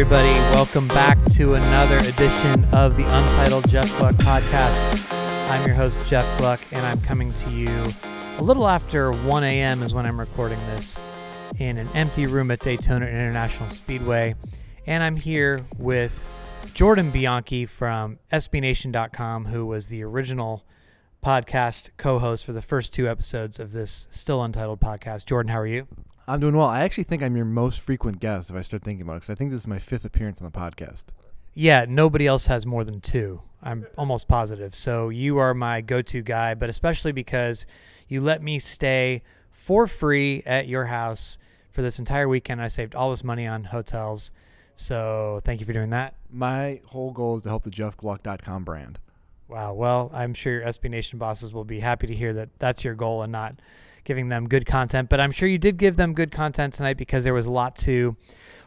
everybody. Welcome back to another edition of the Untitled Jeff Gluck podcast. I'm your host, Jeff Gluck, and I'm coming to you a little after 1 a.m. is when I'm recording this in an empty room at Daytona International Speedway. And I'm here with Jordan Bianchi from SBNation.com, who was the original podcast co-host for the first two episodes of this still untitled podcast. Jordan, how are you? I'm doing well. I actually think I'm your most frequent guest if I start thinking about it, because I think this is my fifth appearance on the podcast. Yeah, nobody else has more than two. I'm almost positive. So you are my go-to guy, but especially because you let me stay for free at your house for this entire weekend. I saved all this money on hotels. So thank you for doing that. My whole goal is to help the JeffGluck.com brand. Wow. Well, I'm sure your SB Nation bosses will be happy to hear that that's your goal and not giving them good content, but I'm sure you did give them good content tonight because there was a lot to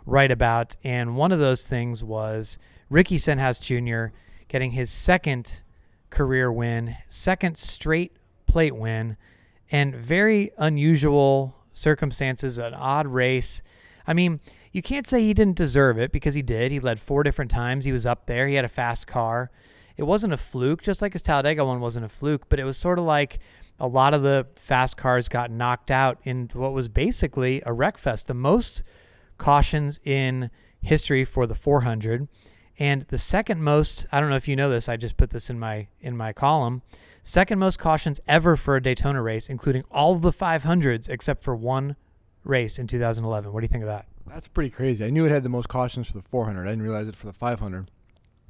write about. And one of those things was Ricky Stenhouse Jr. getting his second career win, second straight plate win, and very unusual circumstances, an odd race. I mean, you can't say he didn't deserve it because he did. He led four different times. He was up there. He had a fast car. It wasn't a fluke, just like his Talladega one wasn't a fluke, but it was sort of like a lot of the fast cars got knocked out in what was basically a wreck fest. The most cautions in history for the 400, and the second most, I don't know if you know this, I just put this in my column, second most cautions ever for a Daytona race, including all of the 500s except for one race in 2011. What do you think of that? That's pretty crazy. I knew it had the most cautions for the 400. I didn't realize it for the 500.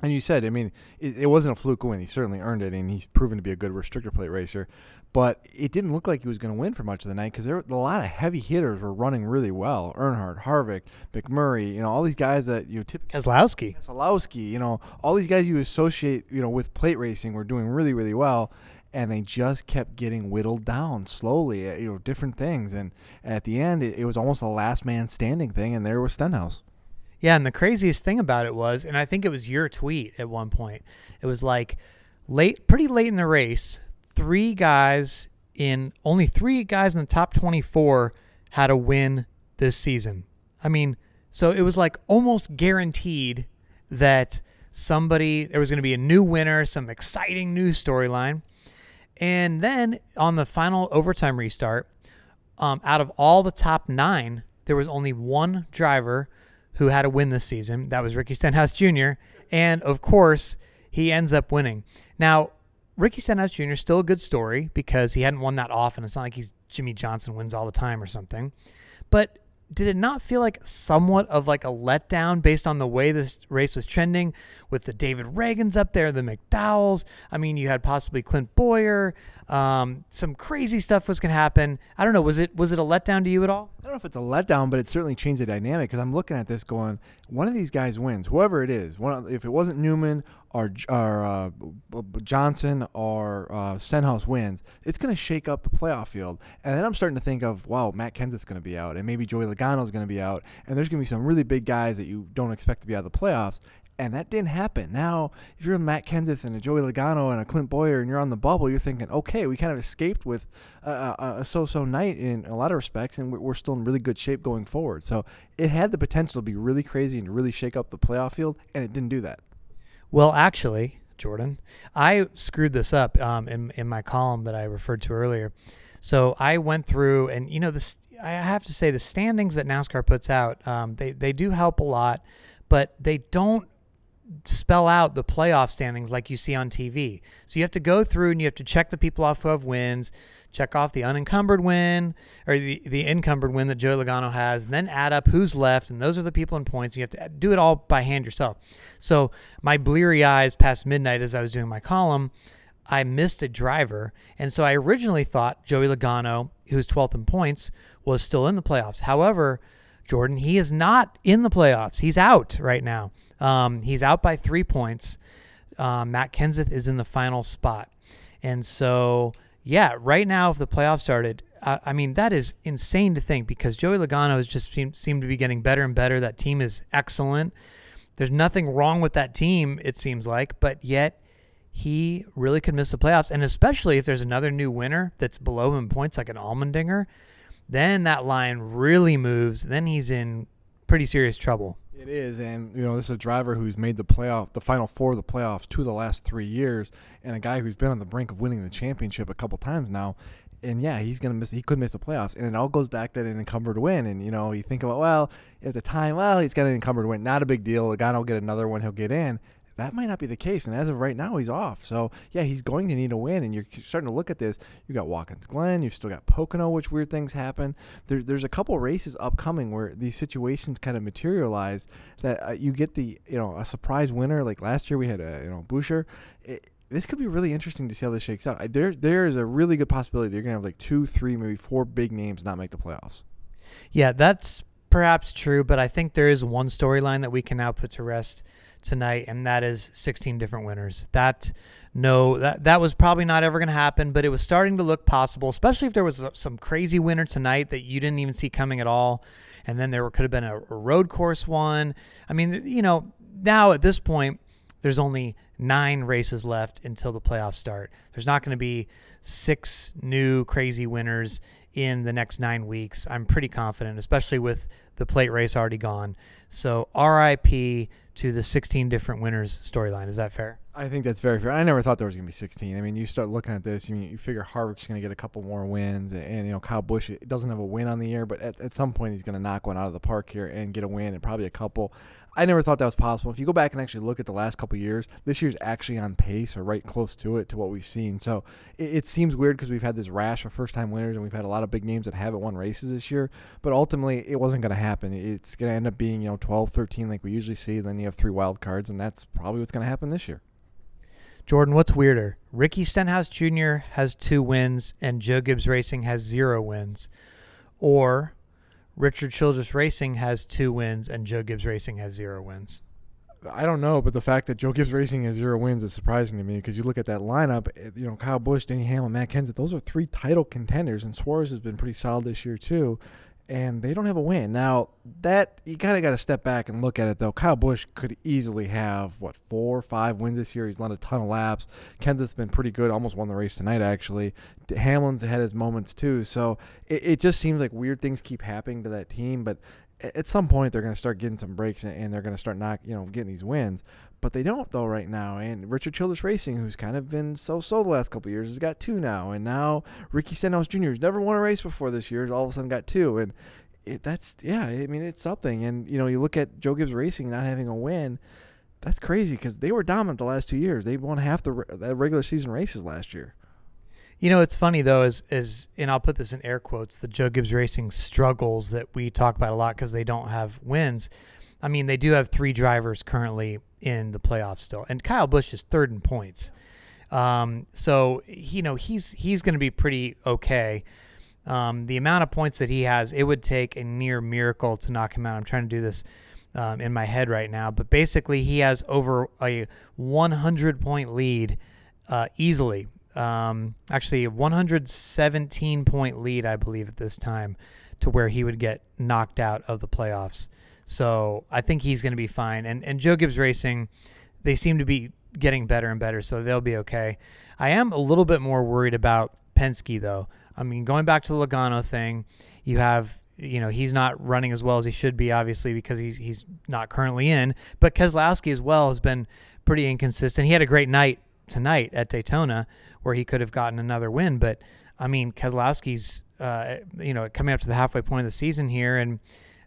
And you said, I mean, it wasn't a fluke win. He certainly earned it, and he's proven to be a good restrictor plate racer. But it didn't look like he was going to win for much of the night because there were a lot of heavy hitters were running really well. Earnhardt, Harvick, McMurray, you know, all these guys that you typically Keselowski, you know, all these guys you associate, you know, with plate racing were doing really, really well. And they just kept getting whittled down slowly, at, you know, different things. And at the end, it was almost a last man standing thing, and there was Stenhouse. Yeah, and the craziest thing about it was, and I think it was your tweet at one point, it was like pretty late in the race, only three guys in the top 24 had a win this season. I mean, so it was like almost guaranteed that there was going to be a new winner, some exciting new storyline. And then on the final overtime restart, out of all the top 9, there was only one driver who had a win this season. That was Ricky Stenhouse Jr. And, of course, he ends up winning. Now, Ricky Stenhouse Jr. is still a good story because he hadn't won that often. It's not like he's Jimmy Johnson wins all the time or something. But did it not feel like somewhat of like a letdown based on the way this race was trending with the David Ragans up there, the McDowells? I mean, you had possibly Clint Bowyer. Some crazy stuff was going to happen. I don't know. Was it a letdown to you at all? I don't know if it's a letdown, but it certainly changed the dynamic because I'm looking at this going, one of these guys wins, whoever it is. If it wasn't Newman or Johnson or Stenhouse wins, it's going to shake up the playoff field. And then I'm starting to think of, wow, Matt Kenseth's going to be out, and maybe Joey Logano's going to be out, and there's going to be some really big guys that you don't expect to be out of the playoffs. And that didn't happen. Now, if you're Matt Kenseth and a Joey Logano and a Clint Bowyer and you're on the bubble, you're thinking, okay, we kind of escaped with a so-so night in a lot of respects, and we're still in really good shape going forward. So it had the potential to be really crazy and to really shake up the playoff field, and it didn't do that. Well, actually, Jordan, I screwed this up in my column that I referred to earlier. So I went through, and you know, this, I have to say the standings that NASCAR puts out, they do help a lot, but they don't spell out the playoff standings like you see on TV. So you have to go through and you have to check the people off who have wins, check off the unencumbered win or the encumbered win that Joey Logano has, and then add up who's left, and those are the people in points. You have to do it all by hand yourself. So my bleary eyes past midnight as I was doing my column, I missed a driver, and so I originally thought Joey Logano, who's 12th in points, was still in the playoffs. However, Jordan, he is not in the playoffs. He's out right now. He's out by 3 points. Matt Kenseth is in the final spot. And so, yeah, right now if the playoffs started, I mean, that is insane to think because Joey Logano has just seemed to be getting better and better. That team is excellent. There's nothing wrong with that team, it seems like, but yet he really could miss the playoffs. And especially if there's another new winner that's below him in points, like an Allmendinger, then that line really moves. Then he's in pretty serious trouble. It is, and you know, this is a driver who's made the Final Four of the playoffs two of the last 3 years, and a guy who's been on the brink of winning the championship a couple times now. And yeah, he could miss the playoffs, and it all goes back to an encumbered win. And you know, you think about, well, at the time, well, he's got an encumbered win, not a big deal. The guy will get another one, he'll get in. That might not be the case, and as of right now, he's off. So yeah, he's going to need a win, and you're starting to look at this. You got Watkins Glen, you've still got Pocono, which weird things happen. There's a couple races upcoming where these situations kind of materialize that you get a surprise winner. Like last year, we had Buescher. This could be really interesting to see how this shakes out. There is a really good possibility that you're gonna have like 2, 3, maybe 4 big names not make the playoffs. Yeah, that's perhaps true, but I think there is one storyline that we can now put to rest tonight, and that is 16 different winners. That was probably not ever going to happen, but it was starting to look possible, especially if there was some crazy winner tonight that you didn't even see coming at all, and then there could have been a road course one. I mean, you know, now at this point, there's only 9 races left until the playoffs start. There's not going to be 6 new crazy winners in the next 9 weeks. I'm pretty confident, especially with the plate race already gone. So RIP to the 16 different winners storyline. Is that fair? I think that's very fair. I never thought there was going to be 16. I mean, you start looking at this, you figure Harvick's going to get a couple more wins, and you know, Kyle Busch doesn't have a win on the year, but at some point he's going to knock one out of the park here and get a win and probably a couple. I never thought that was possible. If you go back and actually look at the last couple of years, this year's actually on pace or right close to it, to what we've seen. So it seems weird because we've had this rash of first-time winners, and we've had a lot of big names that haven't won races this year. But ultimately, it wasn't going to happen. It's going to end up being 12, 13 like we usually see. Then you have 3 wild cards, and that's probably what's going to happen this year. Jordan, what's weirder? Ricky Stenhouse Jr. has 2 wins, and Joe Gibbs Racing has 0 wins. Or Richard Childress Racing has 2 wins and Joe Gibbs Racing has 0 wins. I don't know, but the fact that Joe Gibbs Racing has 0 wins is surprising to me, because you look at that lineup, Kyle Busch, Denny Hamlin, Matt Kenseth, those are 3 title contenders, and Suarez has been pretty solid this year too, and they don't have a win. Now, that you kind of got to step back and look at it, though. Kyle Busch could easily have, 4 or 5 wins this year. He's run a ton of laps. Kenseth's been pretty good, almost won the race tonight, actually. Hamlin's had his moments, too. So it just seems like weird things keep happening to that team. But at some point, they're going to start getting some breaks, and they're going to start getting these wins. But they don't, though, right now. And Richard Childress Racing, who's kind of been so-so the last couple of years, has got 2 now. And now Ricky Stenhouse Jr., who's never won a race before this year, has all of a sudden got 2. And it's something. And, you look at Joe Gibbs Racing not having a win. That's crazy, because they were dominant the last 2 years. They won half the regular season races last year. You know, it's funny, though, and I'll put this in air quotes, the Joe Gibbs Racing struggles that we talk about a lot because they don't have wins. I mean, they do have 3 drivers currently in the playoffs still, and Kyle Busch is third in points. So he's going to be pretty okay. The amount of points that he has, it would take a near miracle to knock him out. I'm trying to do this in my head right now, but basically he has over a 100-point lead easily. Actually, a 117-point lead, I believe, at this time, to where he would get knocked out of the playoffs. So I think he's going to be fine. And Joe Gibbs Racing, they seem to be getting better and better, so they'll be okay. I am a little bit more worried about Penske, though. I mean, going back to the Logano thing, you have, he's not running as well as he should be, obviously, because he's not currently in. But Keselowski as well has been pretty inconsistent. He had a great night tonight at Daytona where he could have gotten another win. But, I mean, Keselowski's, coming up to the halfway point of the season here, and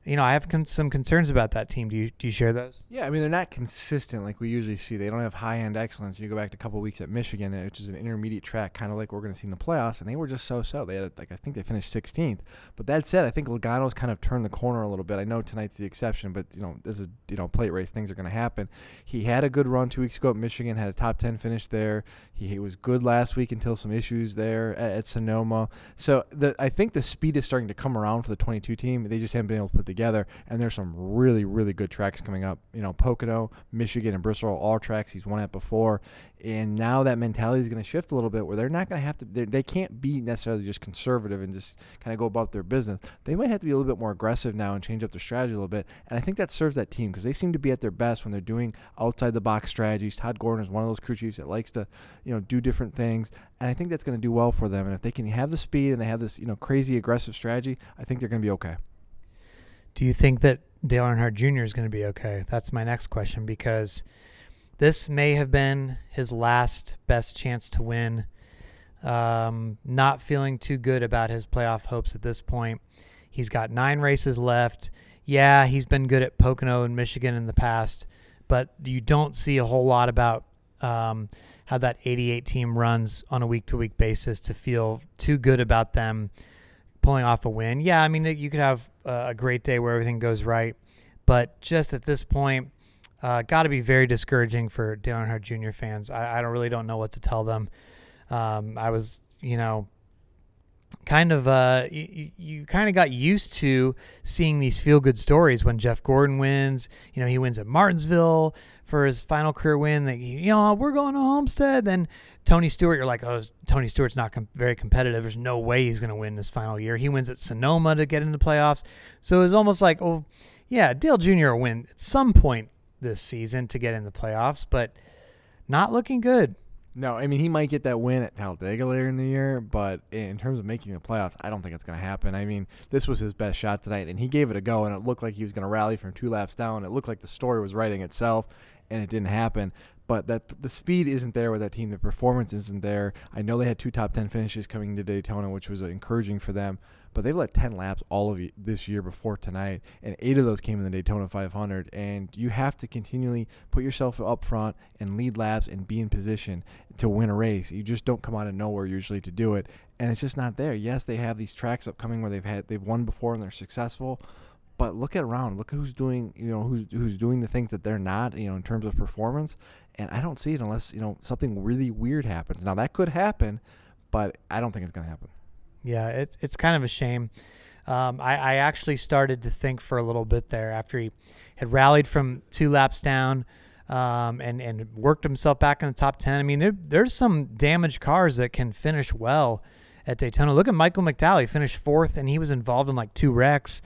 I have some concerns about that team. Do you share those? Yeah, I mean, they're not consistent like we usually see. They don't have high-end excellence. You go back to a couple of weeks at Michigan, which is an intermediate track, kind of like we're going to see in the playoffs, and they were just so-so. They had, I think they finished 16th. But that said, I think Logano's kind of turned the corner a little bit. I know tonight's the exception, but, this is, plate race. Things are going to happen. He had a good run 2 weeks ago at Michigan, had a top 10 finish there. He was good last week until some issues there at Sonoma. So I think the speed is starting to come around for the 22 team. They just haven't been able to put together, and there's some really, really good tracks coming up. Pocono, Michigan, and Bristol are all tracks he's won at before, and now that mentality is going to shift a little bit where they're not going to have to, they can't be necessarily just conservative and just kind of go about their business. They might have to be a little bit more aggressive now and change up their strategy a little bit, and I think that serves that team because they seem to be at their best when they're doing outside-the-box strategies. Todd Gordon is one of those crew chiefs that likes to, do different things, and I think that's going to do well for them, and if they can have the speed and they have this, crazy aggressive strategy, I think they're going to be okay. Do you think that Dale Earnhardt Jr. is going to be okay? That's my next question, because this may have been his last best chance to win. Not feeling too good about his playoff hopes at this point. He's got 9 races left. Yeah, he's been good at Pocono and Michigan in the past, but you don't see a whole lot about how that 88 team runs on a week-to-week basis to feel too good about them pulling off a win. Yeah, I mean, you could have a great day where everything goes right, but just at this point, got to be very discouraging for Dale Earnhardt Jr. fans. I really don't know what to tell them. I was, you know, kind of you kind of got used to seeing these feel-good stories when Jeff Gordon wins. You know, he wins at Martinsville for his final career win. That, you know, we're going to Homestead. Then Tony Stewart, you're like, oh, Tony Stewart's not very competitive. There's no way he's going to win this final year. He wins at Sonoma to get into the playoffs. So it's almost like, oh, yeah, Dale Jr. will win at some point this season to get in the playoffs, but not looking good. No, I mean, he might get that win at Talladega later in the year, but in terms of making the playoffs, I don't think it's going to happen. I mean, this was his best shot tonight, and he gave it a go, and it looked like he was going to rally from 2 laps down. It looked like the story was writing itself, and it didn't happen. But that the speed isn't there with that team. The performance isn't there. I know they had 2 top 10 finishes coming to Daytona, which was encouraging for them, but they've let 10 laps all of this year before tonight, and 8 of those came in the Daytona 500, and you have to continually put yourself up front and lead laps and be in position to win a race. You just don't come out of nowhere usually to do it, and it's just not there. Yes, they have these tracks upcoming where they've won before and they're successful, but look around. Look at who's doing, you know, who's doing the things that they're not, you know, in terms of performance, and I don't see it unless, you know, something really weird happens. Now, that could happen, but I don't think it's going to happen. Yeah, it's kind of a shame. I actually started to think for a little bit there after he had rallied from 2 laps down and worked himself back in the top 10. I mean, there's some damaged cars that can finish well at Daytona. Look at Michael McDowell. He finished 4th, and he was involved in like 2 wrecks.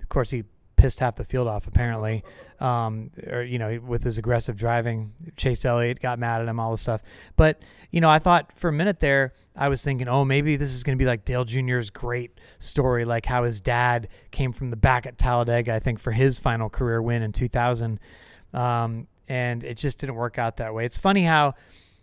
Of course, he pissed half the field off apparently, or, you know, with his aggressive driving. Chase Elliott got mad at him, all this stuff. But, you know, I thought for a minute there, I was thinking, oh, maybe this is going to be like Dale Jr.'s great story, like how his dad came from the back at Talladega, I think, for his final career win in 2000. And it just didn't work out that way. It's funny how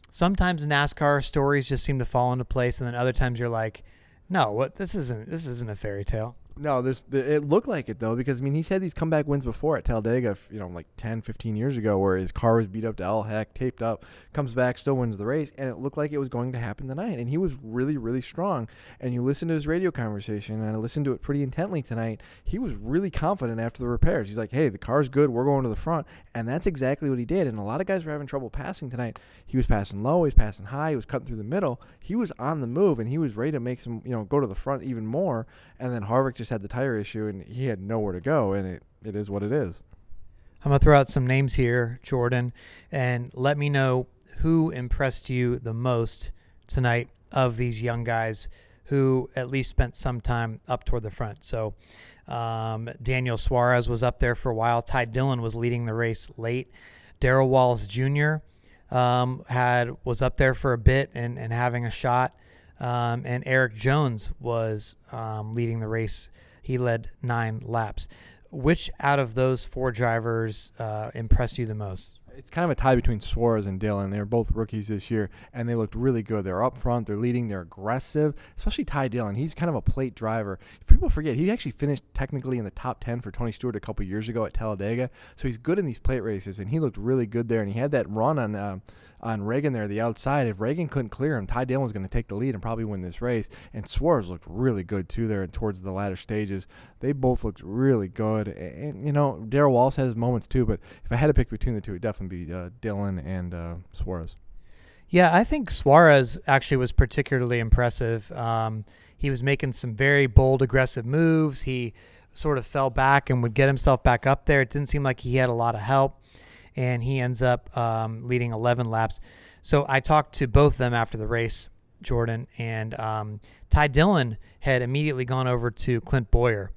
sometimes NASCAR stories just seem to fall into place, and then other times you're like, no, what, this isn't a fairy tale. No, it looked like it, though, because, I mean, he's had these comeback wins before at Talladega, you know, like 10, 15 years ago, where his car was beat up to all heck, taped up, comes back, still wins the race, and it looked like it was going to happen tonight. And he was really, really strong. And you listen to his radio conversation, and I listened to it pretty intently tonight. He was really confident after the repairs. He's like, hey, the car's good, we're going to the front. And that's exactly what he did. And a lot of guys were having trouble passing tonight. He was passing low, he was passing high, he was cutting through the middle. He was on the move, and he was ready to make some, you know, go to the front even more. And then Harvick just had the tire issue, and he had nowhere to go, and it is what it is. I'm gonna throw out some names here, Jordan, and let me know who impressed you the most tonight of these young guys who at least spent some time up toward the front. So Daniel Suarez was up there for a while. Ty Dillon was leading the race late. Darrell Wallace Jr. was up there for a bit and having a shot. And Eric Jones was leading the race. He led 9 laps. Which out of those 4 drivers impressed you the most? It's kind of a tie between Suarez and Dillon. They're both rookies this year, and they looked really good. They're up front. They're leading. They're aggressive, especially Ty Dillon. He's kind of a plate driver. People forget he actually finished technically in the top 10 for Tony Stewart a couple years ago at Talladega, so he's good in these plate races, and he looked really good there, and he had that run on Ragan there, the outside. If Ragan couldn't clear him, Ty Dillon was going to take the lead and probably win this race. And Suarez looked really good, too, there and towards the latter stages. They both looked really good. And, you know, Darrell Wallace had his moments, too. But if I had to pick between the two, it would definitely be Dillon and Suarez. Yeah, I think Suarez actually was particularly impressive. He was making some very bold, aggressive moves. He sort of fell back and would get himself back up there. It didn't seem like he had a lot of help. And he ends up leading 11 laps. So I talked to both of them after the race, Jordan, and Ty Dillon had immediately gone over to Clint Bowyer.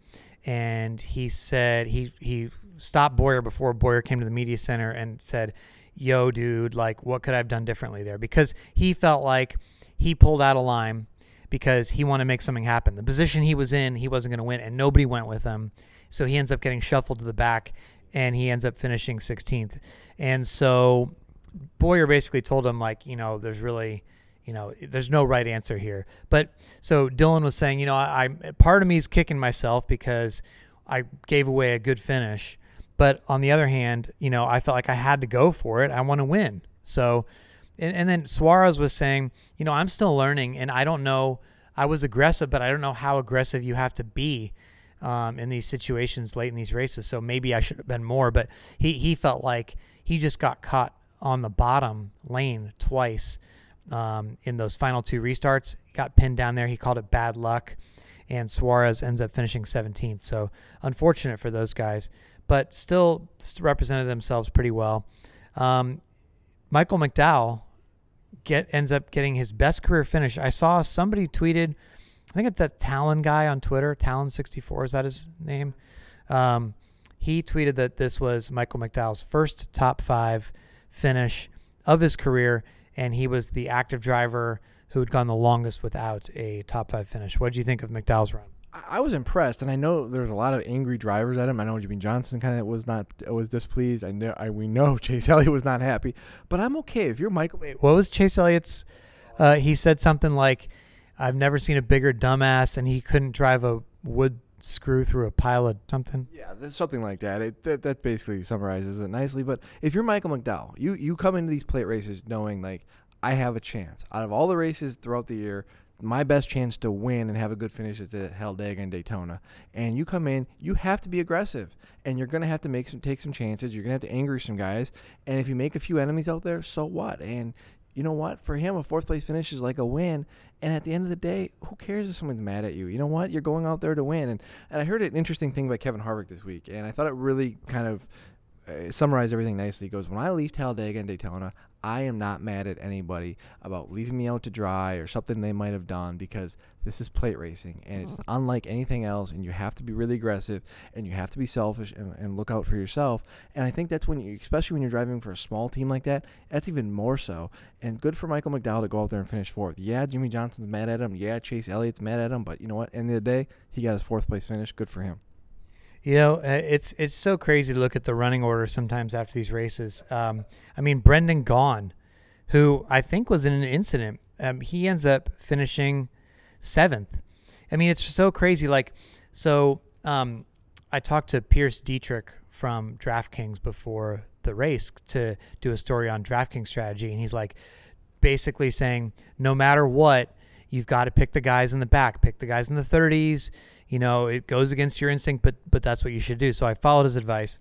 And he said he stopped Bowyer before Bowyer came to the media center and said, yo, dude, like, what could I have done differently there? Because he felt like he pulled out a line because he wanted to make something happen. The position he was in, he wasn't going to win, and nobody went with him. So he ends up getting shuffled to the back, and he ends up finishing 16th. And so Bowyer basically told him, like, you know, there's really, you know, there's no right answer here. But so Dillon was saying, you know, I part of me is kicking myself because I gave away a good finish. But on the other hand, you know, I felt like I had to go for it. I want to win. So, and then Suarez was saying, you know, I'm still learning and I don't know. I was aggressive, but I don't know how aggressive you have to be in these situations late in these races. So maybe I should have been more, but he felt like he just got caught on the bottom lane twice in those final two restarts. He got pinned down there. He called it bad luck, and Suarez ends up finishing 17th. So unfortunate for those guys, but still represented themselves pretty well. Michael McDowell ends up getting his best career finish. I saw somebody tweeted, I think it's that Talon guy on Twitter, Talon64, is that his name? He tweeted that this was Michael McDowell's first top five finish of his career, and he was the active driver who had gone the longest without a top five finish. What did you think of McDowell's run? I was impressed, and I know there's a lot of angry drivers at him. I know Jimmy Johnson kind of was displeased. We know Chase Elliott was not happy, but I'm okay if you're Michael. Wait, what was Chase Elliott's? He said something like, "I've never seen a bigger dumbass," and he couldn't drive a wood screw through a pile of something. Yeah, something like that. That basically summarizes it nicely. But if you're Michael McDowell, you come into these plate races knowing like I have a chance out of all the races throughout the year. My best chance to win and have a good finish is at Talladega and Daytona. And you come in, you have to be aggressive, and you're going to have to take some chances. You're going to have to anger some guys. And if you make a few enemies out there, so what? And you know what? For him, a fourth-place finish is like a win. And at the end of the day, who cares if someone's mad at you? You know what? You're going out there to win. And I heard an interesting thing by Kevin Harvick this week, and I thought it really kind of summarized everything nicely. He goes, when I leave Talladega and Daytona, I am not mad at anybody about leaving me out to dry or something they might have done, because this is plate racing and it's unlike anything else, and you have to be really aggressive and you have to be selfish and look out for yourself. And I think that's when you, especially when you're driving for a small team like that, that's even more so. And good for Michael McDowell to go out there and finish fourth. Yeah, Jimmy Johnson's mad at him. Yeah, Chase Elliott's mad at him. But you know what? End of the day, he got his fourth place finish. Good for him. You know, it's so crazy to look at the running order sometimes after these races. I mean, Brendan Gaughan, who I think was in an incident, he ends up finishing 7th. I mean, it's so crazy. Like, so I talked to Pierce Dietrich from DraftKings before the race to do a story on DraftKings strategy, and he's like basically saying, no matter what, you've got to pick the guys in the back, pick the guys in the 30s. You know, it goes against your instinct, but that's what you should do. So I followed his advice.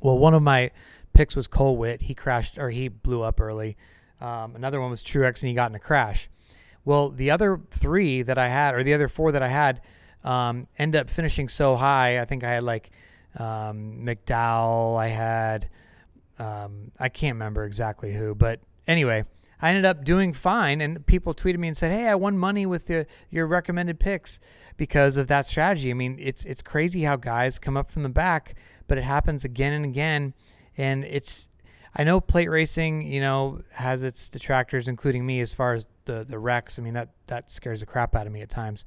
Well, one of my picks was Cole Witt. He crashed, or he blew up early. Another one was Truex, and he got in a crash. Well, the other three that I had, or the other four that I had, end up finishing so high. I think I had like McDowell. I had, I can't remember exactly who, but anyway, I ended up doing fine, and people tweeted me and said, hey, I won money with your recommended picks because of that strategy. I mean, it's crazy how guys come up from the back, but it happens again and again. And it's, I know plate racing, you know, has its detractors, including me, as far as the wrecks. I mean, that scares the crap out of me at times.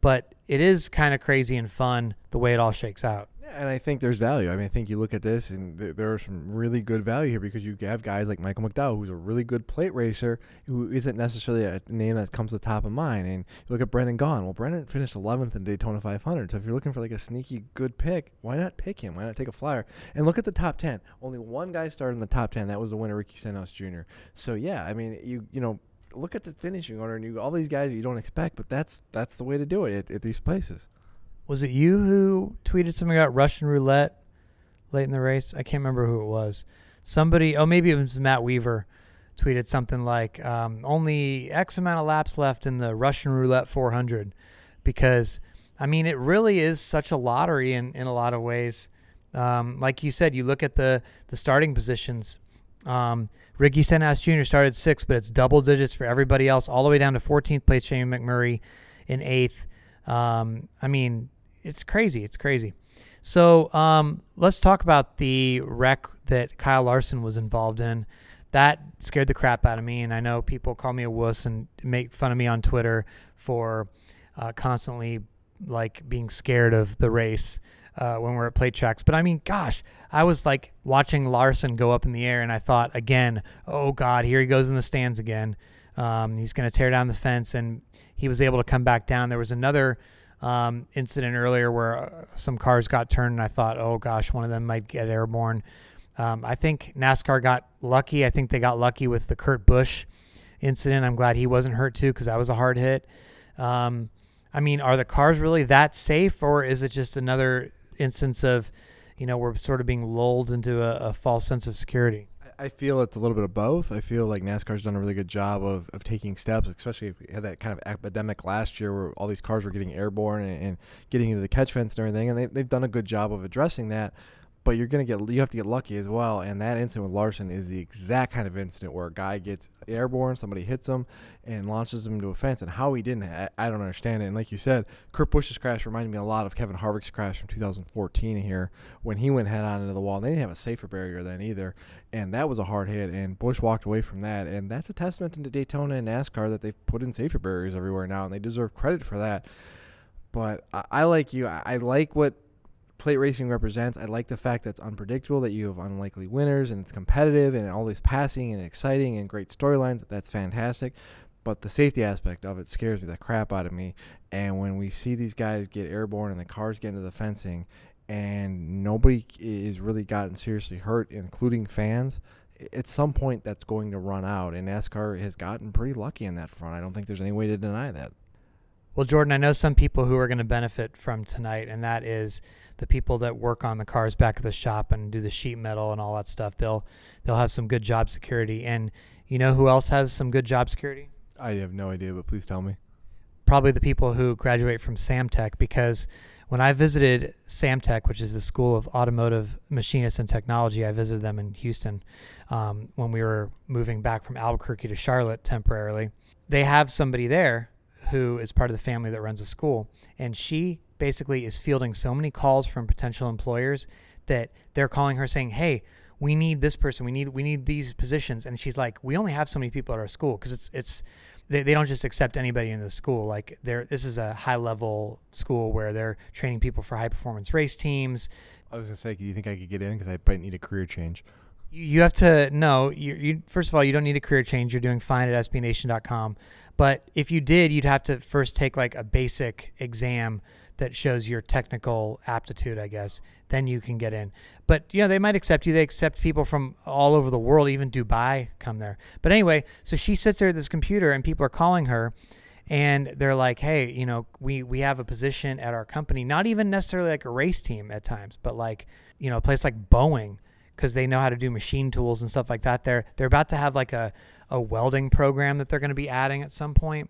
But it is kind of crazy and fun the way it all shakes out. And I think there's value. I mean, I think you look at this, and there are some really good value here, because you have guys like Michael McDowell, who's a really good plate racer, who isn't necessarily a name that comes to the top of mind. And you look at Brendan Gaughan. Well, Brendan finished 11th in Daytona 500. So if you're looking for like a sneaky good pick, why not pick him? Why not take a flyer? And look at the top 10. Only one guy started in the top 10. That was the winner, Ricky Stenhouse Jr. So, yeah, I mean, you know, look at the finishing order, and all these guys you don't expect, but that's the way to do it at these places. Was it you who tweeted something about Russian roulette late in the race? I can't remember who it was. Somebody, oh, maybe it was Matt Weaver, tweeted something like, only X amount of laps left in the Russian roulette 400, because, I mean, it really is such a lottery in a lot of ways. Like you said, you look at the starting positions. Ricky Stenhouse Jr. started 6th, but it's double digits for everybody else, all the way down to 14th place, Jamie McMurray in 8th. I mean, it's crazy. It's crazy. So let's talk about the wreck that Kyle Larson was involved in. that scared the crap out of me. And I know people call me a wuss and make fun of me on Twitter for constantly like being scared of the race when we're at play tracks. But I mean, gosh, I was like watching Larson go up in the air and I thought again, oh God, here he goes in the stands again. He's going to tear down the fence, and he was able to come back down. There was another incident earlier where some cars got turned, and I thought, oh gosh, one of them might get airborne. I think NASCAR got lucky. I think they got lucky with the Kurt Busch incident. I'm glad he wasn't hurt too, because that was a hard hit. I mean, are the cars really that safe, or is it just another instance of, you know, we're sort of being lulled into a false sense of security? I feel it's a little bit of both. I feel like NASCAR's done a really good job of taking steps, especially if we had that kind of epidemic last year where all these cars were getting airborne and getting into the catch fence and everything, and they've done a good job of addressing that. But you have to get lucky as well, and that incident with Larson is the exact kind of incident where a guy gets airborne, somebody hits him, and launches him into a fence. And how he didn't, I don't understand it. And like you said, Kurt Busch's crash reminded me a lot of Kevin Harvick's crash from 2014 here, when he went head on into the wall, and they didn't have a safer barrier then either. And that was a hard hit, and Busch walked away from that. And that's a testament to Daytona and NASCAR that they've put in safer barriers everywhere now, and they deserve credit for that. But I like you. I like what plate racing represents. I like the fact that it's unpredictable, that you have unlikely winners, and it's competitive and always passing and exciting and great storylines. That's fantastic. But the safety aspect of it scares me the crap out of me. And when we see these guys get airborne and the cars get into the fencing and nobody is really gotten seriously hurt, including fans, at some point that's going to run out. And NASCAR has gotten pretty lucky in that front. I don't think there's any way to deny that. Well, Jordan, I know some people who are going to benefit from tonight, and that is the people that work on the cars back at the shop and do the sheet metal and all that stuff. They'll have some good job security. And you know who else has some good job security? I have no idea, but please tell me. Probably the people who graduate from SAM Tech, because when I visited SAM Tech, which is the School of Automotive Machinists and Technology, I visited them in Houston when we were moving back from Albuquerque to Charlotte temporarily. They have somebody there who is part of the family that runs a school. And she basically is fielding so many calls from potential employers that they're calling her saying, hey, we need this person. We need these positions. And she's like, we only have so many people at our school, because they don't just accept anybody in the school. Like, this is a high-level school where they're training people for high-performance race teams. I was going to say, do you think I could get in? Because I might need a career change. You have to know. You first of all, you don't need a career change. You're doing fine at SBNation.com. But if you did, you'd have to first take like a basic exam that shows your technical aptitude, I guess. Then you can get in. But, you know, they might accept you. They accept people from all over the world. Even Dubai come there. But anyway, so she sits there at this computer and people are calling her. And they're like, hey, you know, we have a position at our company. Not even necessarily like a race team at times, but like, you know, a place like Boeing, because they know how to do machine tools and stuff like that. They're about to have like a welding program that they're going to be adding at some point.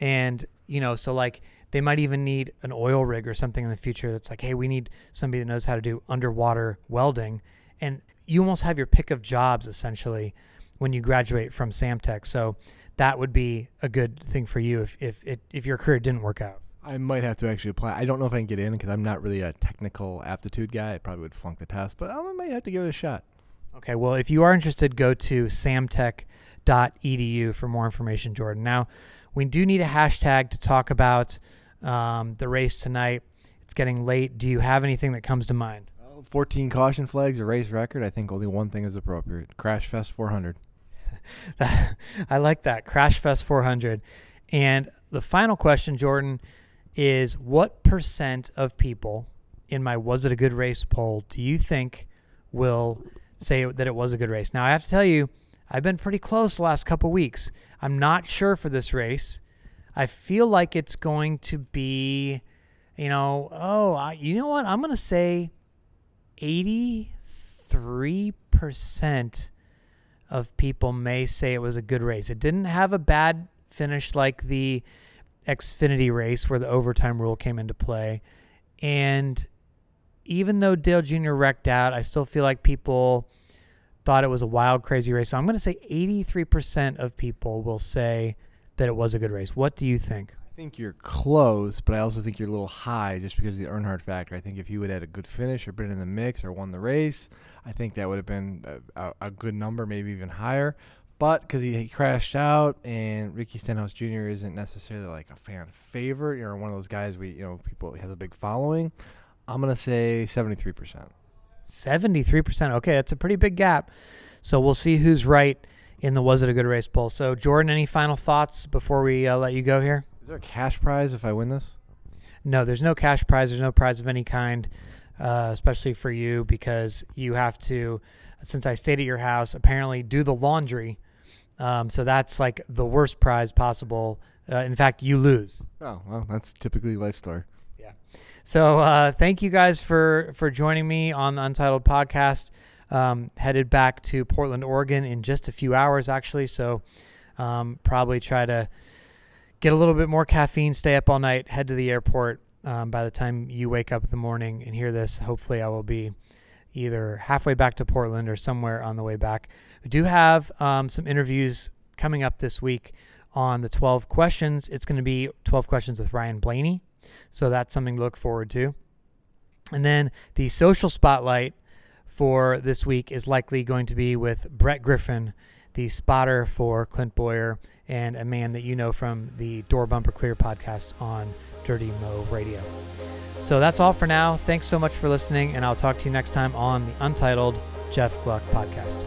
And, you know, so like they might even need an oil rig or something in the future that's like, hey, we need somebody that knows how to do underwater welding. And you almost have your pick of jobs essentially when you graduate from SAM Tech. So that would be a good thing for you if your career didn't work out. I might have to actually apply. I don't know if I can get in because I'm not really a technical aptitude guy. I probably would flunk the test, but I might have to give it a shot. Okay, well, if you are interested, go to samtech.edu for more information, Jordan. Now, we do need a hashtag to talk about the race tonight. It's getting late. Do you have anything that comes to mind? Well, 14 caution flags, a race record. I think only one thing is appropriate. Crash Fest 400. I like that. Crash Fest 400. And the final question, Jordan, is what % of people in my Was It a Good Race poll do you think will say that it was a good race? Now, I have to tell you, I've been pretty close the last couple weeks. I'm not sure for this race. I feel like it's going to be, you know, you know what? I'm going to say 83% of people may say it was a good race. It didn't have a bad finish like the Xfinity race where the overtime rule came into play. And even though Dale Jr. wrecked out, I still feel like people thought it was a wild, crazy race. So I'm going to say 83% of people will say that it was a good race. What do you think? I think you're close, but I also think you're a little high just because of the Earnhardt factor. I think if you had had a good finish or been in the mix or won the race, I think that would have been a good number, maybe even higher. But because he crashed out and Ricky Stenhouse Jr. isn't necessarily like a fan favorite, or one of those guys people has a big following, I'm going to say 73%. 73%. Okay, that's a pretty big gap. So we'll see who's right in the Was It a Good Race poll. So, Jordan, any final thoughts before we let you go here? Is there a cash prize if I win this? No, there's no cash prize. There's no prize of any kind, especially for you, because you have to, since I stayed at your house, apparently do the laundry. So that's like the worst prize possible. In fact, you lose. Oh, well, that's typically Life Star. Yeah. So thank you guys for joining me on the Untitled Podcast. Headed back to Portland, Oregon in just a few hours, actually. So probably try to get a little bit more caffeine, stay up all night, head to the airport. By the time you wake up in the morning and hear this, hopefully I will be either halfway back to Portland or somewhere on the way back. We do have some interviews coming up this week on the 12 questions. It's going to be 12 questions with Ryan Blaney. So that's something to look forward to. And then the social spotlight for this week is likely going to be with Brett Griffin, the spotter for Clint Bowyer, and a man that you know from the Door Bumper Clear podcast on Dirty Mo Radio. So that's all for now. Thanks so much for listening, and I'll talk to you next time on the Untitled Jeff Gluck Podcast.